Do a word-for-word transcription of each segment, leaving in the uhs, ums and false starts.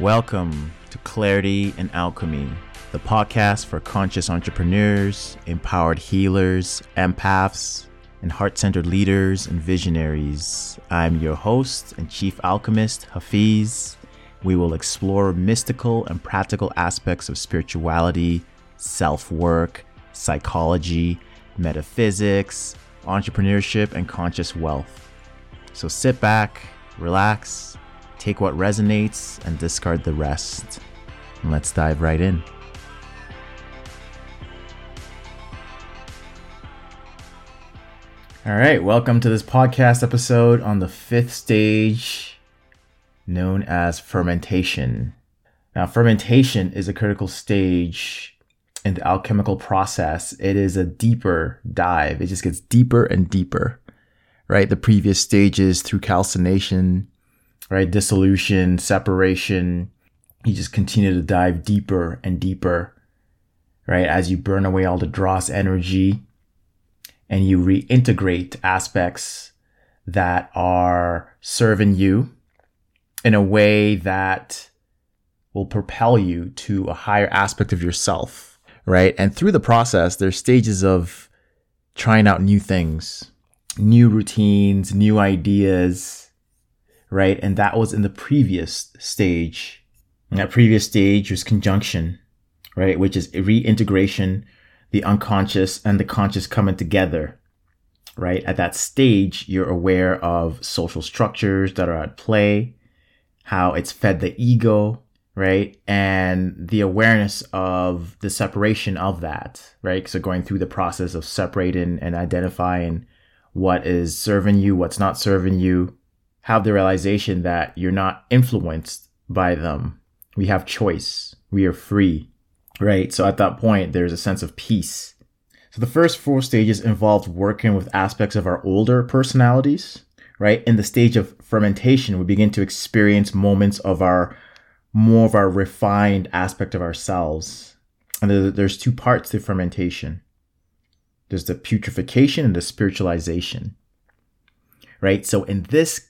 Welcome to Clarity and Alchemy, the podcast for conscious entrepreneurs, empowered healers, empaths, and heart-centered leaders and visionaries. I'm your host and chief alchemist, Hafiz. We will explore mystical and practical aspects of spirituality, self-work, psychology, metaphysics, entrepreneurship, and conscious wealth. So sit back, relax, take what resonates and discard the rest. And let's dive right in. All right, welcome to this podcast episode on the fifth stage known as fermentation. Now, fermentation is a critical stage in the alchemical process. It is a deeper dive. It just gets deeper and deeper, right? The previous stages through calcination, right? Dissolution, separation. You just continue to dive deeper and deeper, right? As you burn away all the dross energy and you reintegrate aspects that are serving you in a way that will propel you to a higher aspect of yourself, right? And through the process, there's stages of trying out new things, new routines, new ideas, right? And that was in the previous stage. And that previous stage was conjunction, right? Which is reintegration, the unconscious and the conscious coming together, right? At that stage, you're aware of social structures that are at play, how it's fed the ego, right? And the awareness of the separation of that, right? So going through the process of separating and identifying what is serving you, what's not serving you, have the realization that you're not influenced by them. We have choice. We are free, right? So at that point, there's a sense of peace. So the first four stages involved working with aspects of our older personalities, right? In the stage of fermentation, we begin to experience moments of our more of our refined aspect of ourselves. And there's two parts to fermentation. There's the putrefaction and the spiritualization, right? So in this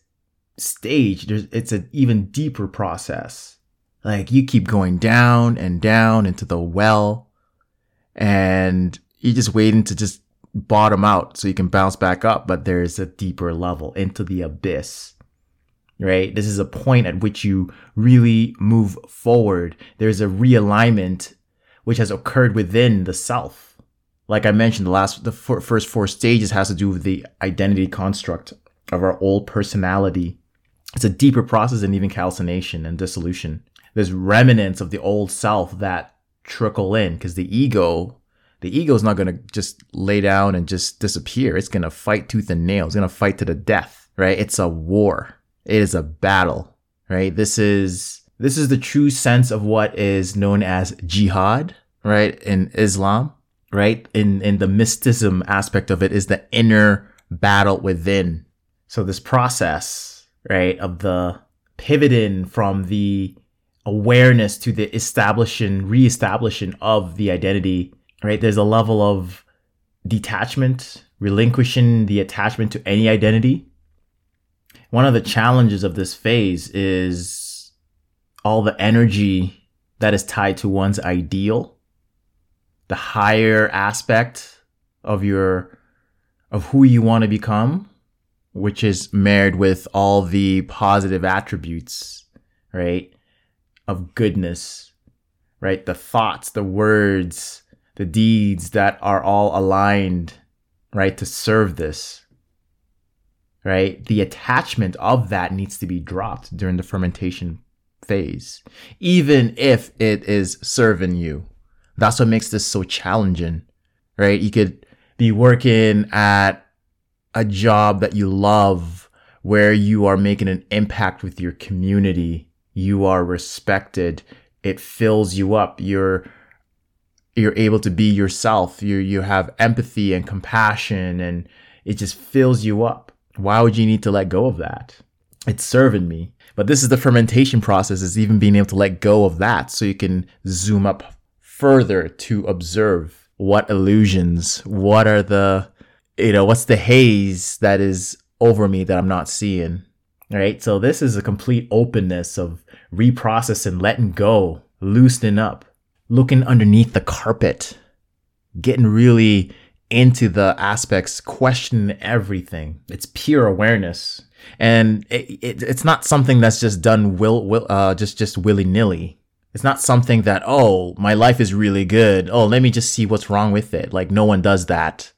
stage, there's, it's an even deeper process. Like you keep going down and down into the well, and you're just waiting to just bottom out so you can bounce back up. But there's a deeper level into the abyss, right? This is a point at which you really move forward. There's a realignment which has occurred within the self. Like I mentioned, the last, the four, first four stages has to do with the identity construct of our old personality. It's a deeper process than even calcination and dissolution. There's remnants of the old self that trickle in because the ego, the ego is not going to just lay down and just disappear. It's going to fight tooth and nail. It's going to fight to the death, right? It's a war. It is a battle, right? This is, this is the true sense of what is known as jihad, right? In Islam, right? In, in the mysticism aspect of it is the inner battle within. So this process, right, of the pivoting from the awareness to the establishing, reestablishing of the identity, right? There's a level of detachment, relinquishing the attachment to any identity. One of the challenges of this phase is all the energy that is tied to one's ideal, the higher aspect of your, of who you want to become, which is married with all the positive attributes, right, of goodness, right, the thoughts, the words, the deeds that are all aligned, right, to serve this, right? The attachment of that needs to be dropped during the fermentation phase, even if it is serving you. That's what makes this so challenging, right? You could be working at a job that you love, where you are making an impact with your community, you are respected, it fills you up, you're you're able to be yourself, you you have empathy and compassion, and it just fills you up. Why would you need to let go of that? It's serving me. But this is the fermentation process, is even being able to let go of that so you can zoom up further to observe what illusions, what are the You know, what's the haze that is over me that I'm not seeing, right? So this is a complete openness of reprocessing, letting go, loosening up, looking underneath the carpet, getting really into the aspects, questioning everything. It's pure awareness. And it, it, it's not something that's just done will, will uh, just, just willy-nilly. It's not something that, oh, my life is really good. Oh, let me just see what's wrong with it. Like, no one does that,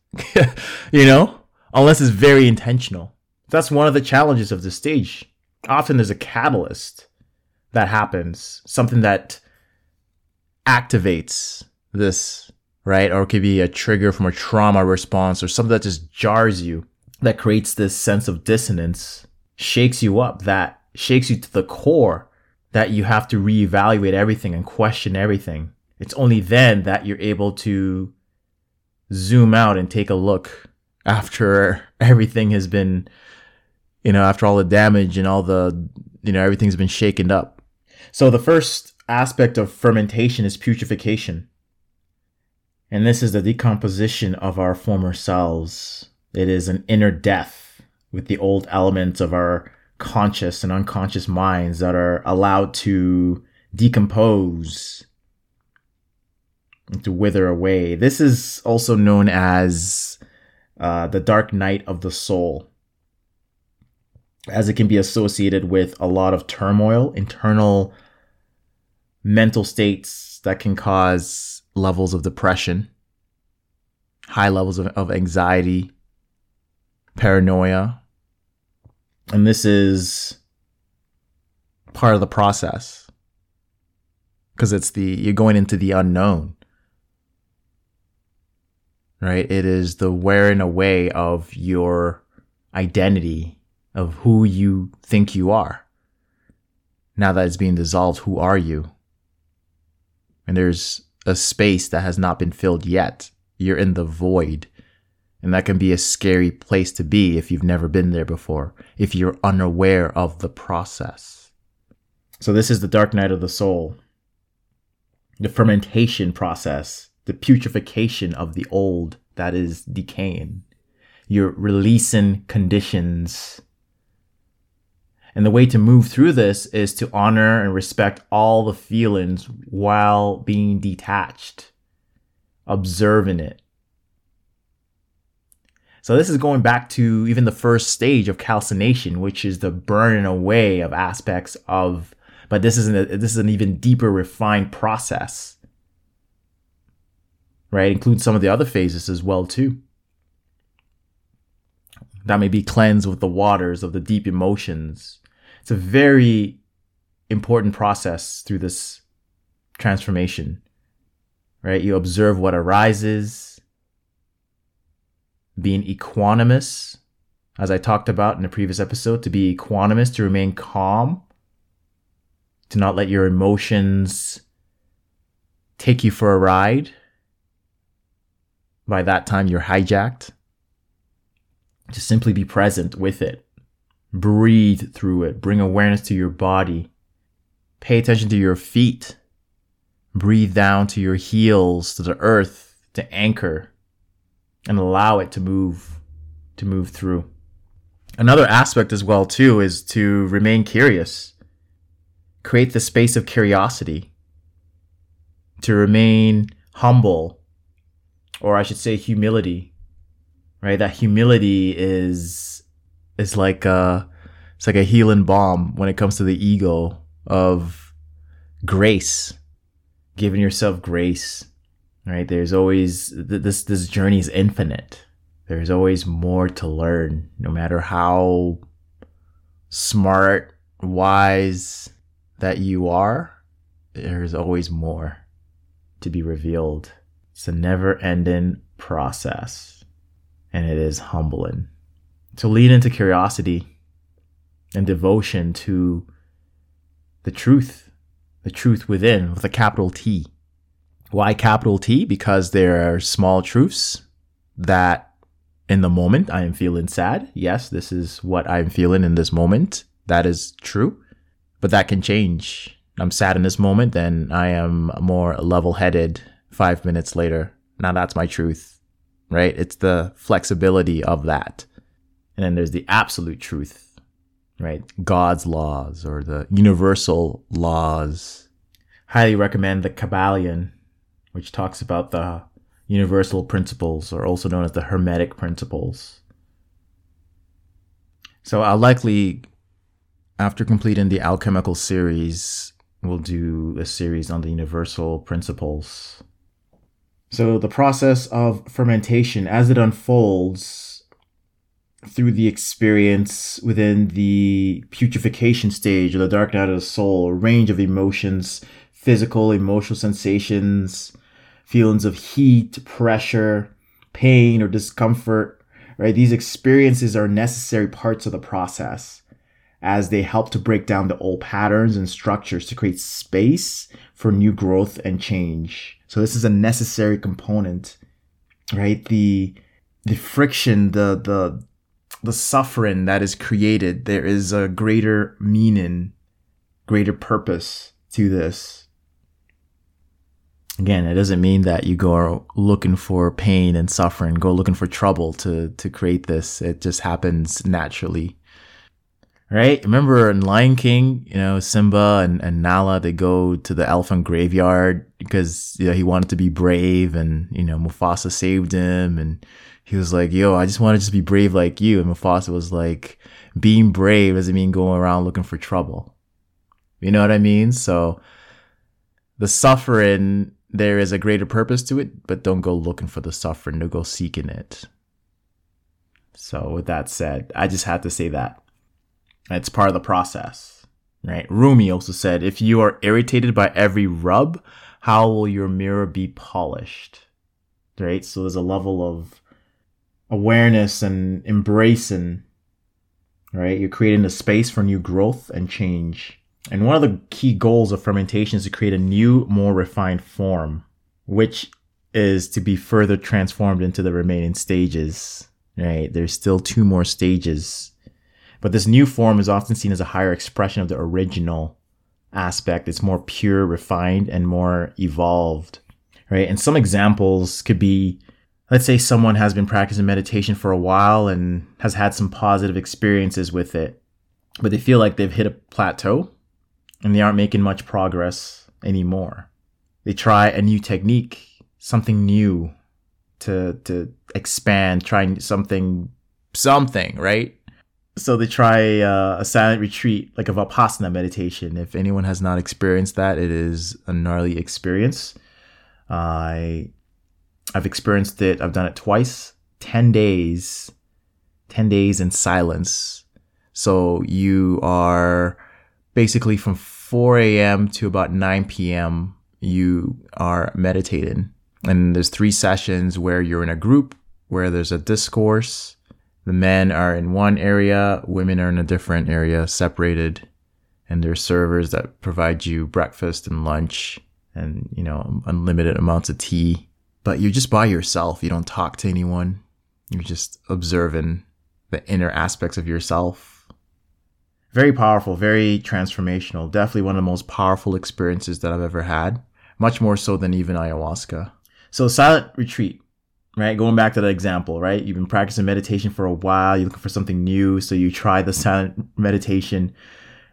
you know, unless it's very intentional. That's one of the challenges of the stage. Often there's a catalyst that happens, something that activates this, right? Or it could be a trigger from a trauma response or something that just jars you, that creates this sense of dissonance, shakes you up, that shakes you to the core, that you have to reevaluate everything and question everything. It's only then that you're able to zoom out and take a look after everything has been, you know, after all the damage and all the, you know, everything's been shaken up. So the first aspect of fermentation is putrefaction. And this is the decomposition of our former selves. It is an inner death with the old elements of our conscious and unconscious minds that are allowed to decompose and to wither away. This is also known as uh, the dark night of the soul, as it can be associated with a lot of turmoil, internal mental states that can cause levels of depression, high levels of, of anxiety, paranoia. And this is part of the process, because it's the, you're going into the unknown, right? It is the wearing away of your identity, of who you think you are. Now that it's being dissolved, who are you? And there's a space that has not been filled yet. You're in the void. And that can be a scary place to be if you've never been there before, if you're unaware of the process. So this is the dark night of the soul, the fermentation process, the putrefaction of the old that is decaying. You're releasing conditions. And the way to move through this is to honor and respect all the feelings while being detached, observing it. So this is going back to even the first stage of calcination, which is the burning away of aspects of, but this isn't a, this is an even deeper refined process, right? Includes some of the other phases as well too. That may be cleansed with the waters of the deep emotions. It's a very important process through this transformation, right? You observe what arises. Being equanimous, as I talked about in the previous episode, to be equanimous, to remain calm, to not let your emotions take you for a ride. By that time, you're hijacked. To simply be present with it. Breathe through it. Bring awareness to your body. Pay attention to your feet. Breathe down to your heels, to the earth, to anchor. And allow it to move, to move through. Another aspect as well too is to remain curious. Create the space of curiosity. To remain humble, or I should say humility, right? That humility is is like a it's like a healing balm when it comes to the ego, of grace, giving yourself grace. Right, there's always th- this. This journey is infinite. There's always more to learn, no matter how smart, wise that you are. There's always more to be revealed. It's a never-ending process, and it is humbling. To lead into curiosity and devotion to the truth, the truth within, with a capital T. Why capital T? Because there are small truths that in the moment I am feeling sad. Yes, this is what I'm feeling in this moment. That is true. But that can change. I'm sad in this moment, then I am more level-headed five minutes later. Now that's my truth, right? It's the flexibility of that. And then there's the absolute truth, right? God's laws or the universal laws. Highly recommend the Kabbalion, which talks about the universal principles, or also known as the Hermetic principles. So I'll likely, after completing the alchemical series, we'll do a series on the universal principles. So the process of fermentation, as it unfolds through the experience within the putrefaction stage, or the dark night of the soul, a range of emotions, physical, emotional sensations, feelings of heat, pressure, pain, or discomfort, right? These experiences are necessary parts of the process, as they help to break down the old patterns and structures to create space for new growth and change. So this is a necessary component, right? The the friction, the the the suffering that is created, there is a greater meaning, greater purpose to this. Again, it doesn't mean that you go looking for pain and suffering, go looking for trouble to to create this. It just happens naturally. Right? Remember in Lion King, you know, Simba and, and Nala, they go to the elephant graveyard because, you know, he wanted to be brave, and, you know, Mufasa saved him, and he was like, yo, I just want to just be brave like you. And Mufasa was like, being brave doesn't mean going around looking for trouble. You know what I mean? So the suffering, there is a greater purpose to it, but don't go looking for the suffering. Don't go seeking it. So with that said, I just had to say that. It's part of the process, right? Rumi also said, if you are irritated by every rub, how will your mirror be polished, right? So there's a level of awareness and embracing, right? You're creating a space for new growth and change. And one of the key goals of fermentation is to create a new, more refined form, which is to be further transformed into the remaining stages, right? There's still two more stages. But this new form is often seen as a higher expression of the original aspect. It's more pure, refined, and more evolved, right? And some examples could be, let's say someone has been practicing meditation for a while and has had some positive experiences with it, but they feel like they've hit a plateau and they aren't making much progress anymore. They try a new technique, something new to, to expand, trying something, something, right? So they try uh, a silent retreat, like a vipassana meditation. If anyone has not experienced that, it is a gnarly experience. Uh, I, I've experienced it. I've done it twice. ten days, ten days in silence. So you are basically from four a.m. to about nine p.m. you are meditating. And there's three sessions where you're in a group, where there's a discourse. The men are in one area, women are in a different area, separated, and there's servers that provide you breakfast and lunch and, you know, unlimited amounts of tea. But you're just by yourself. You don't talk to anyone. You're just observing the inner aspects of yourself. Very powerful, very transformational. Definitely one of the most powerful experiences that I've ever had, much more so than even ayahuasca. So silent retreat. Right, going back to that example, right? You've been practicing meditation for a while. You're looking for something new, so you try the silent meditation,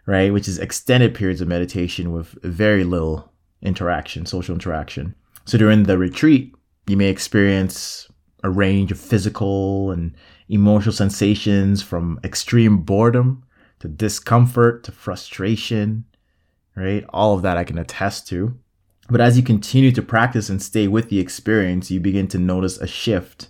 right? Which is extended periods of meditation with very little interaction, social interaction. So during the retreat, you may experience a range of physical and emotional sensations, from extreme boredom to discomfort to frustration, right? All of that I can attest to. But as you continue to practice and stay with the experience, you begin to notice a shift,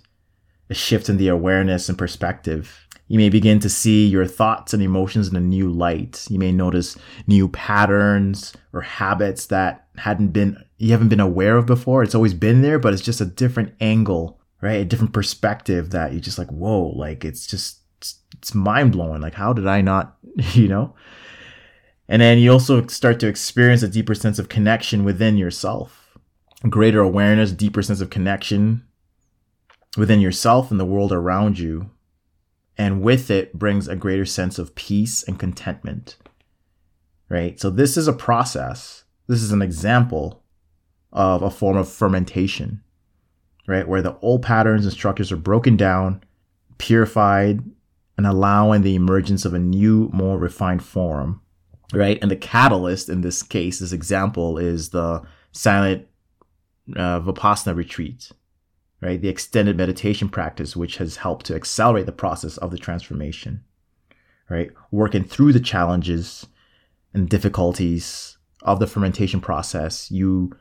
a shift in the awareness and perspective. You may begin to see your thoughts and emotions in a new light. You may notice new patterns or habits that hadn't been, you haven't been aware of before. It's always been there, but it's just a different angle, right? A different perspective that you're just like, whoa, like it's just, it's mind blowing. Like, how did I not, you know? And then you also start to experience a deeper sense of connection within yourself, greater awareness, deeper sense of connection within yourself and the world around you. And with it brings a greater sense of peace and contentment, right? So this is a process. This is an example of a form of fermentation, right? Where the old patterns and structures are broken down, purified, and allowing the emergence of a new, more refined form, right? And the catalyst in this case, this example, is the silent uh, Vipassana retreat, right? The extended meditation practice, which has helped to accelerate the process of the transformation, right? Working through the challenges and difficulties of the fermentation process, you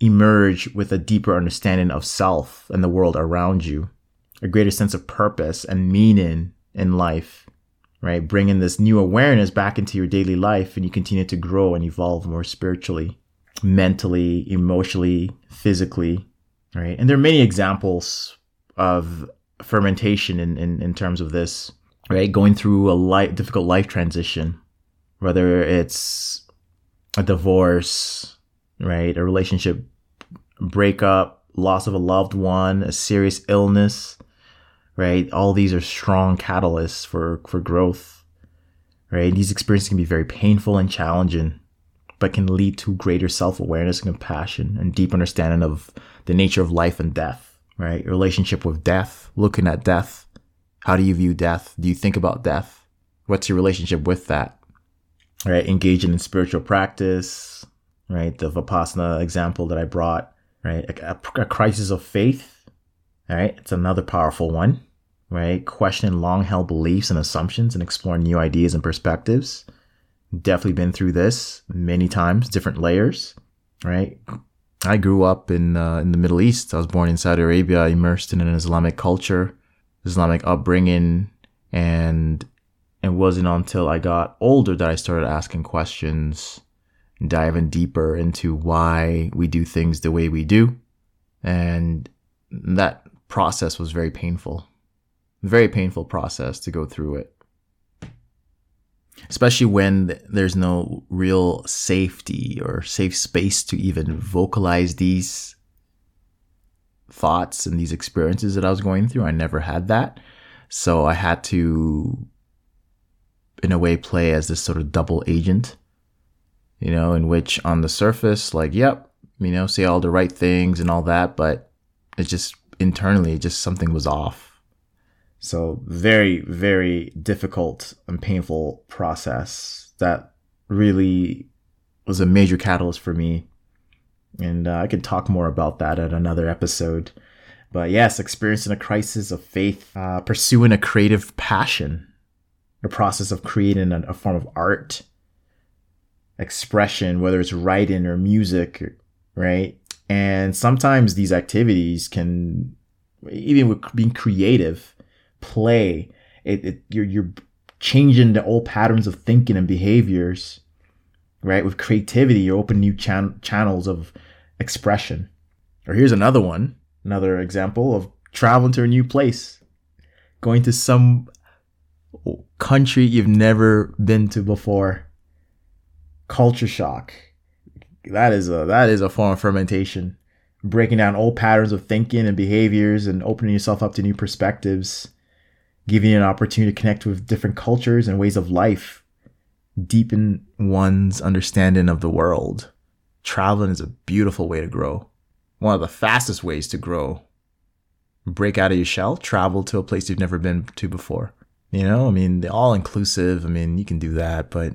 emerge with a deeper understanding of self and the world around you, a greater sense of purpose and meaning in life, right? Bringing this new awareness back into your daily life, and you continue to grow and evolve more spiritually, mentally, emotionally, physically, right? And there are many examples of fermentation in, in, in terms of this, right? Going through a life, difficult life transition, whether it's a divorce, right? A relationship breakup, loss of a loved one, a serious illness, right? All these are strong catalysts for, for growth, right? These experiences can be very painful and challenging, but can lead to greater self-awareness and compassion and deep understanding of the nature of life and death, right? Your relationship with death, looking at death. How do you view death? Do you think about death? What's your relationship with that, right? Engaging in spiritual practice, right? The Vipassana example that I brought, right? A, a, a crisis of faith. All right, it's another powerful one, right? Questioning long-held beliefs and assumptions and exploring new ideas and perspectives. Definitely been through this many times, different layers, right? I grew up in uh, in the Middle East. I was born in Saudi Arabia, immersed in an Islamic culture, Islamic upbringing, and it wasn't until I got older that I started asking questions, diving deeper into why we do things the way we do, and that process was very painful, very painful process to go through it, especially when there's no real safety or safe space to even vocalize these thoughts and these experiences that I was going through. I never had that. So I had to, in a way, play as this sort of double agent, you know, in which on the surface, like, yep, you know, say all the right things and all that, but it's just internally, just something was off. So very, very difficult and painful process that really was a major catalyst for me. And uh, I could talk more about that at another episode. But yes, experiencing a crisis of faith, uh, pursuing a creative passion, the process of creating a form of art, expression, whether it's writing or music, right? And sometimes these activities can, even with being creative, play. It, it you're you're changing the old patterns of thinking and behaviors, right? With creativity, you open new chan- channels of expression. Or here's another one, another example of traveling to a new place, going to some country you've never been to before. Culture shock. That is a that is a form of fermentation, breaking down old patterns of thinking and behaviors and opening yourself up to new perspectives, giving you an opportunity to connect with different cultures and ways of life, deepen one's understanding of the world. Traveling is a beautiful way to grow. One of the fastest ways to grow. Break out of your shell, travel to a place you've never been to before. You know, I mean, the all-inclusive, I mean, you can do that, but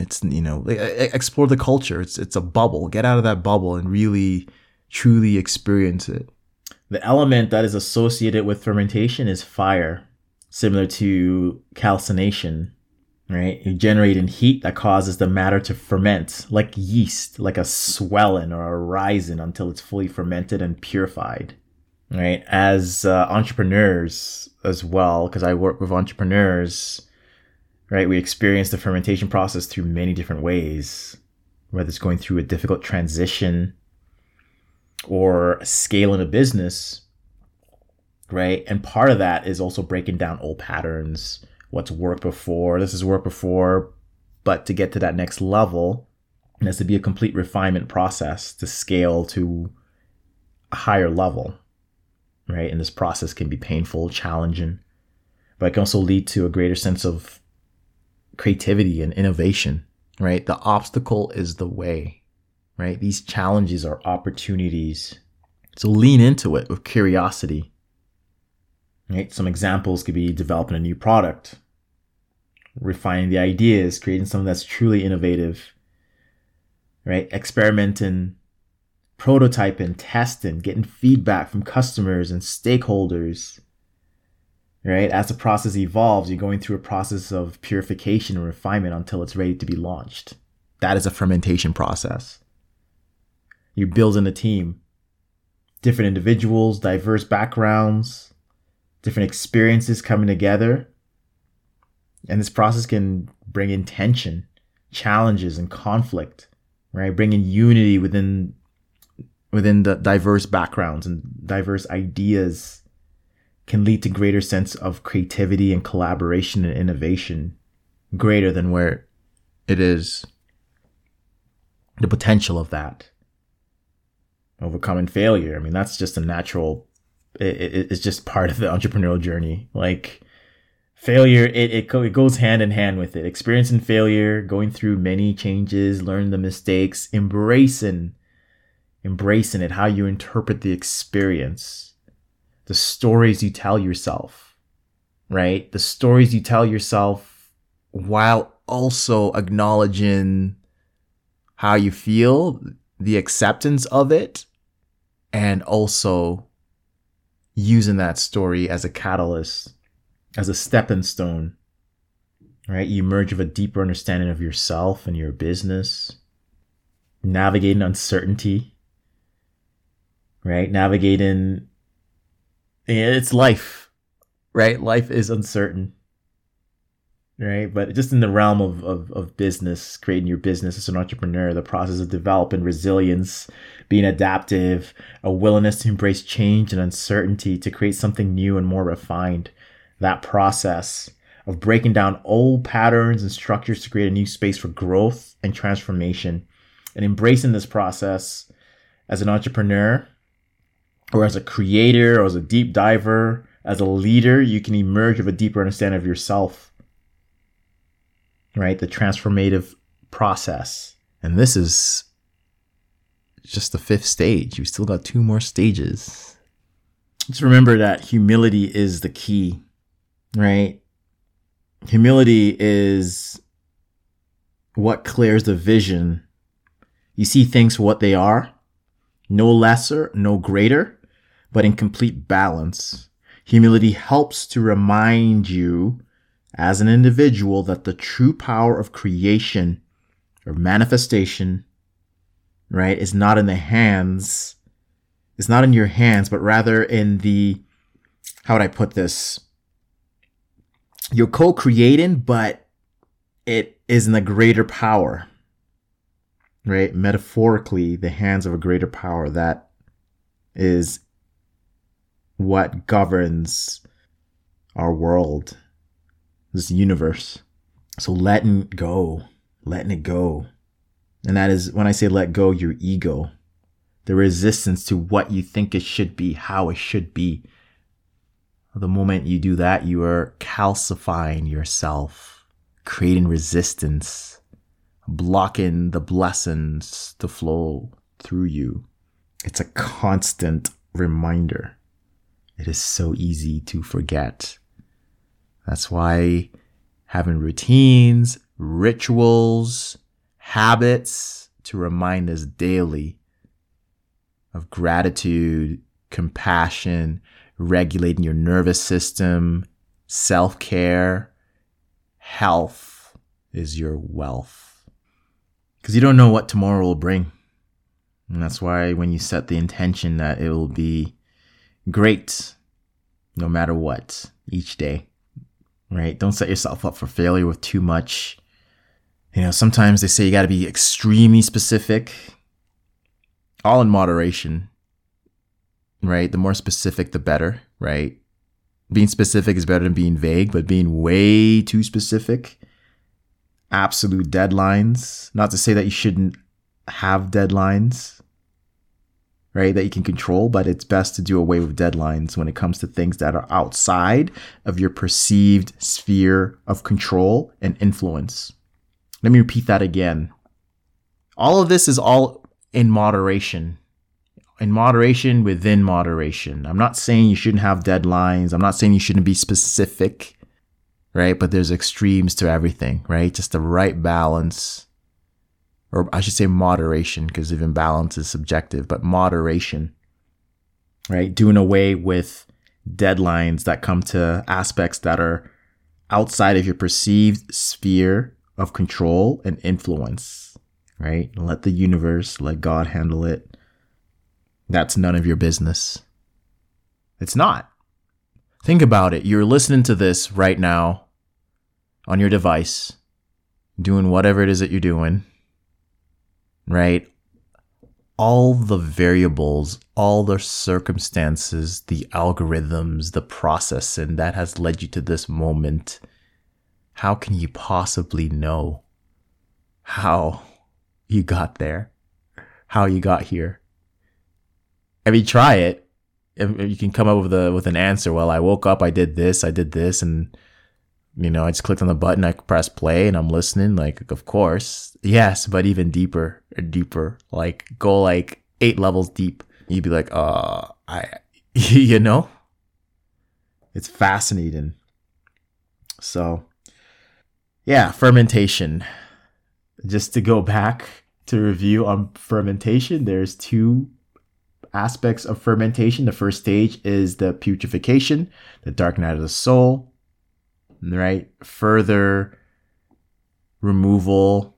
it's, you know, explore the culture. It's it's a bubble. Get out of that bubble and really, truly experience it. The element that is associated with fermentation is fire, similar to calcination, right? You're generating heat that causes the matter to ferment, like yeast, like a swelling or a rising until it's fully fermented and purified, right? As uh, entrepreneurs as well, because I work with entrepreneurs, right? We experience the fermentation process through many different ways, whether it's going through a difficult transition or scaling a business, right? And part of that is also breaking down old patterns, what's worked before, this has worked before, but to get to that next level, it has to be a complete refinement process to scale to a higher level, right? And this process can be painful, challenging, but it can also lead to a greater sense of creativity and innovation, right? The obstacle is the way, right? These challenges are opportunities. So lean into it with curiosity, Right? Some examples could be developing a new product, refining the ideas, creating something that's truly innovative, right? Experimenting, prototyping, testing, getting feedback from customers and stakeholders, right? As the process evolves, you're going through a process of purification and refinement until it's ready to be launched. That is a fermentation process. You're building a team, different individuals, diverse backgrounds, different experiences coming together. And this process can bring in tension, challenges, and conflict, right? Bring in unity within within the diverse backgrounds and diverse ideas, can lead to greater sense of creativity and collaboration and innovation, greater than where it is. The potential of that. Overcoming failure. I mean, that's just a natural, it, it, it's just part of the entrepreneurial journey. Like, failure, it, it it goes hand in hand with it. Experiencing failure, going through many changes, learning the mistakes, embracing, embracing it, how you interpret the experience, the stories you tell yourself, right? The stories you tell yourself while also acknowledging how you feel, the acceptance of it, and also using that story as a catalyst, as a stepping stone, right? You emerge with a deeper understanding of yourself and your business, navigating uncertainty, right? Navigating, it's life, right? Life is uncertain, right? But just in the realm of, of, of business, creating your business as an entrepreneur, the process of developing resilience, being adaptive, a willingness to embrace change and uncertainty to create something new and more refined. That process of breaking down old patterns and structures to create a new space for growth and transformation, and embracing this process as an entrepreneur or as a creator or as a deep diver, as a leader, you can emerge with a deeper understanding of yourself, right? The transformative process. And this is just the fifth stage. We've still got two more stages. Just remember that humility is the key. Right? Humility is what clears the vision. You see things for what they are, no lesser, no greater, but in complete balance. Humility helps to remind you as an individual that the true power of creation or manifestation, right, is not in the hands, it's not in your hands, but rather in the, how would I put this? You're co-creating, but it is in a greater power, right? Metaphorically, the hands of a greater power. That is what governs our world, this universe. So letting go, letting it go. And that is, when I say let go, your ego, the resistance to what you think it should be, how it should be. The moment you do that, you are calcifying yourself, creating resistance, blocking the blessings to flow through you. It's a constant reminder. It is so easy to forget. That's why having routines, rituals, habits to remind us daily of gratitude, compassion, regulating your nervous system, self-care, health is your wealth. Because you don't know what tomorrow will bring. And that's why when you set the intention that it will be great no matter what each day, right? Don't set yourself up for failure with too much. You know, sometimes they say you got to be extremely specific, all in moderation. Right? The more specific, the better, right? Being specific is better than being vague, but being way too specific, absolute deadlines, not to say that you shouldn't have deadlines, right? That you can control, but it's best to do away with deadlines when it comes to things that are outside of your perceived sphere of control and influence. Let me repeat that again. All of this is all in moderation. in moderation, within moderation. I'm not saying you shouldn't have deadlines. I'm not saying you shouldn't be specific, right? But there's extremes to everything, right? Just the right balance, or I should say moderation, because even balance is subjective, but moderation, right? Doing away with deadlines that come to aspects that are outside of your perceived sphere of control and influence, right? Let the universe, let God handle it. That's none of your business. It's not. Think about it. You're listening to this right now on your device, doing whatever it is that you're doing, right? All the variables, all the circumstances, the algorithms, the process, and that has led you to this moment. How can you possibly know how you got there, how you got here? I mean, try it. You can come up with a with an answer. Well, I woke up, I did this, I did this, and you know, I just clicked on the button, I pressed play, and I'm listening. Like, of course, yes, but even deeper, deeper. Like, go like eight levels deep. You'd be like, uh, I, you know, it's fascinating. So, yeah, fermentation. Just to go back to review on fermentation, there's two aspects of fermentation. The first stage is the putrefaction, the dark night of the soul, right? Further removal,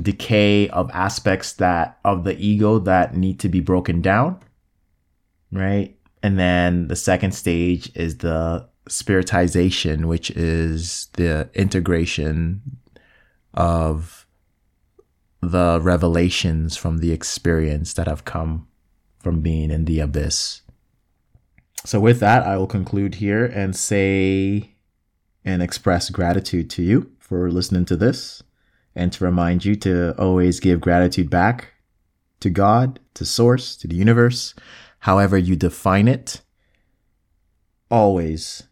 decay of aspects that of the ego that need to be broken down, right? And then the second stage is the spiritization, which is the integration of the revelations from the experience that have come from being in the abyss. So with that, I will conclude here and say and express gratitude to you for listening to this, and to remind you to always give gratitude back to God, to Source, to the universe, however you define it, always,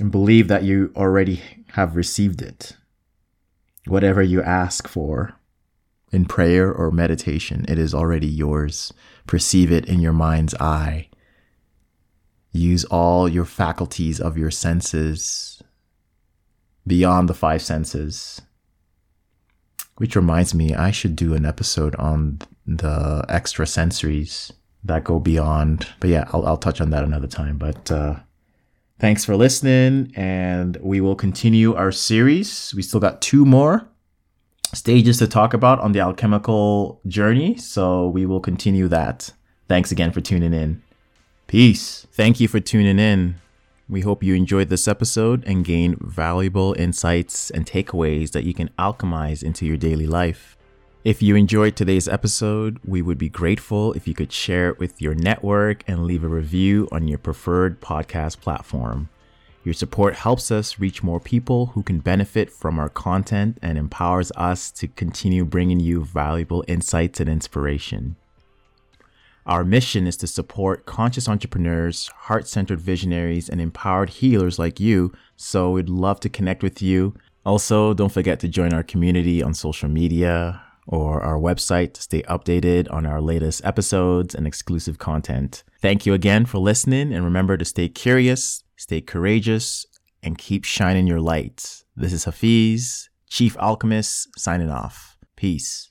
and believe that you already have received it. Whatever you ask for in prayer or meditation, it is already yours. Perceive it in your mind's eye. Use all your faculties of your senses beyond the five senses. Which reminds me, I should do an episode on the extra sensories that go beyond. But yeah, I'll, I'll touch on that another time. But uh, thanks for listening. And we will continue our series. We still got two more stages to talk about on the alchemical journey, so we will continue that. Thanks again for tuning in. Peace. Thank you for tuning in. We hope you enjoyed this episode and gained valuable insights and takeaways that you can alchemize into your daily life. If you enjoyed today's episode, we would be grateful if you could share it with your network and leave a review on your preferred podcast platform. Your support helps us reach more people who can benefit from our content and empowers us to continue bringing you valuable insights and inspiration. Our mission is to support conscious entrepreneurs, heart-centered visionaries, and empowered healers like you, so we'd love to connect with you. Also, don't forget to join our community on social media or our website to stay updated on our latest episodes and exclusive content. Thank you again for listening, and remember to stay curious, stay courageous, and keep shining your light. This is Hafiz, Chief Alchemist, signing off. Peace.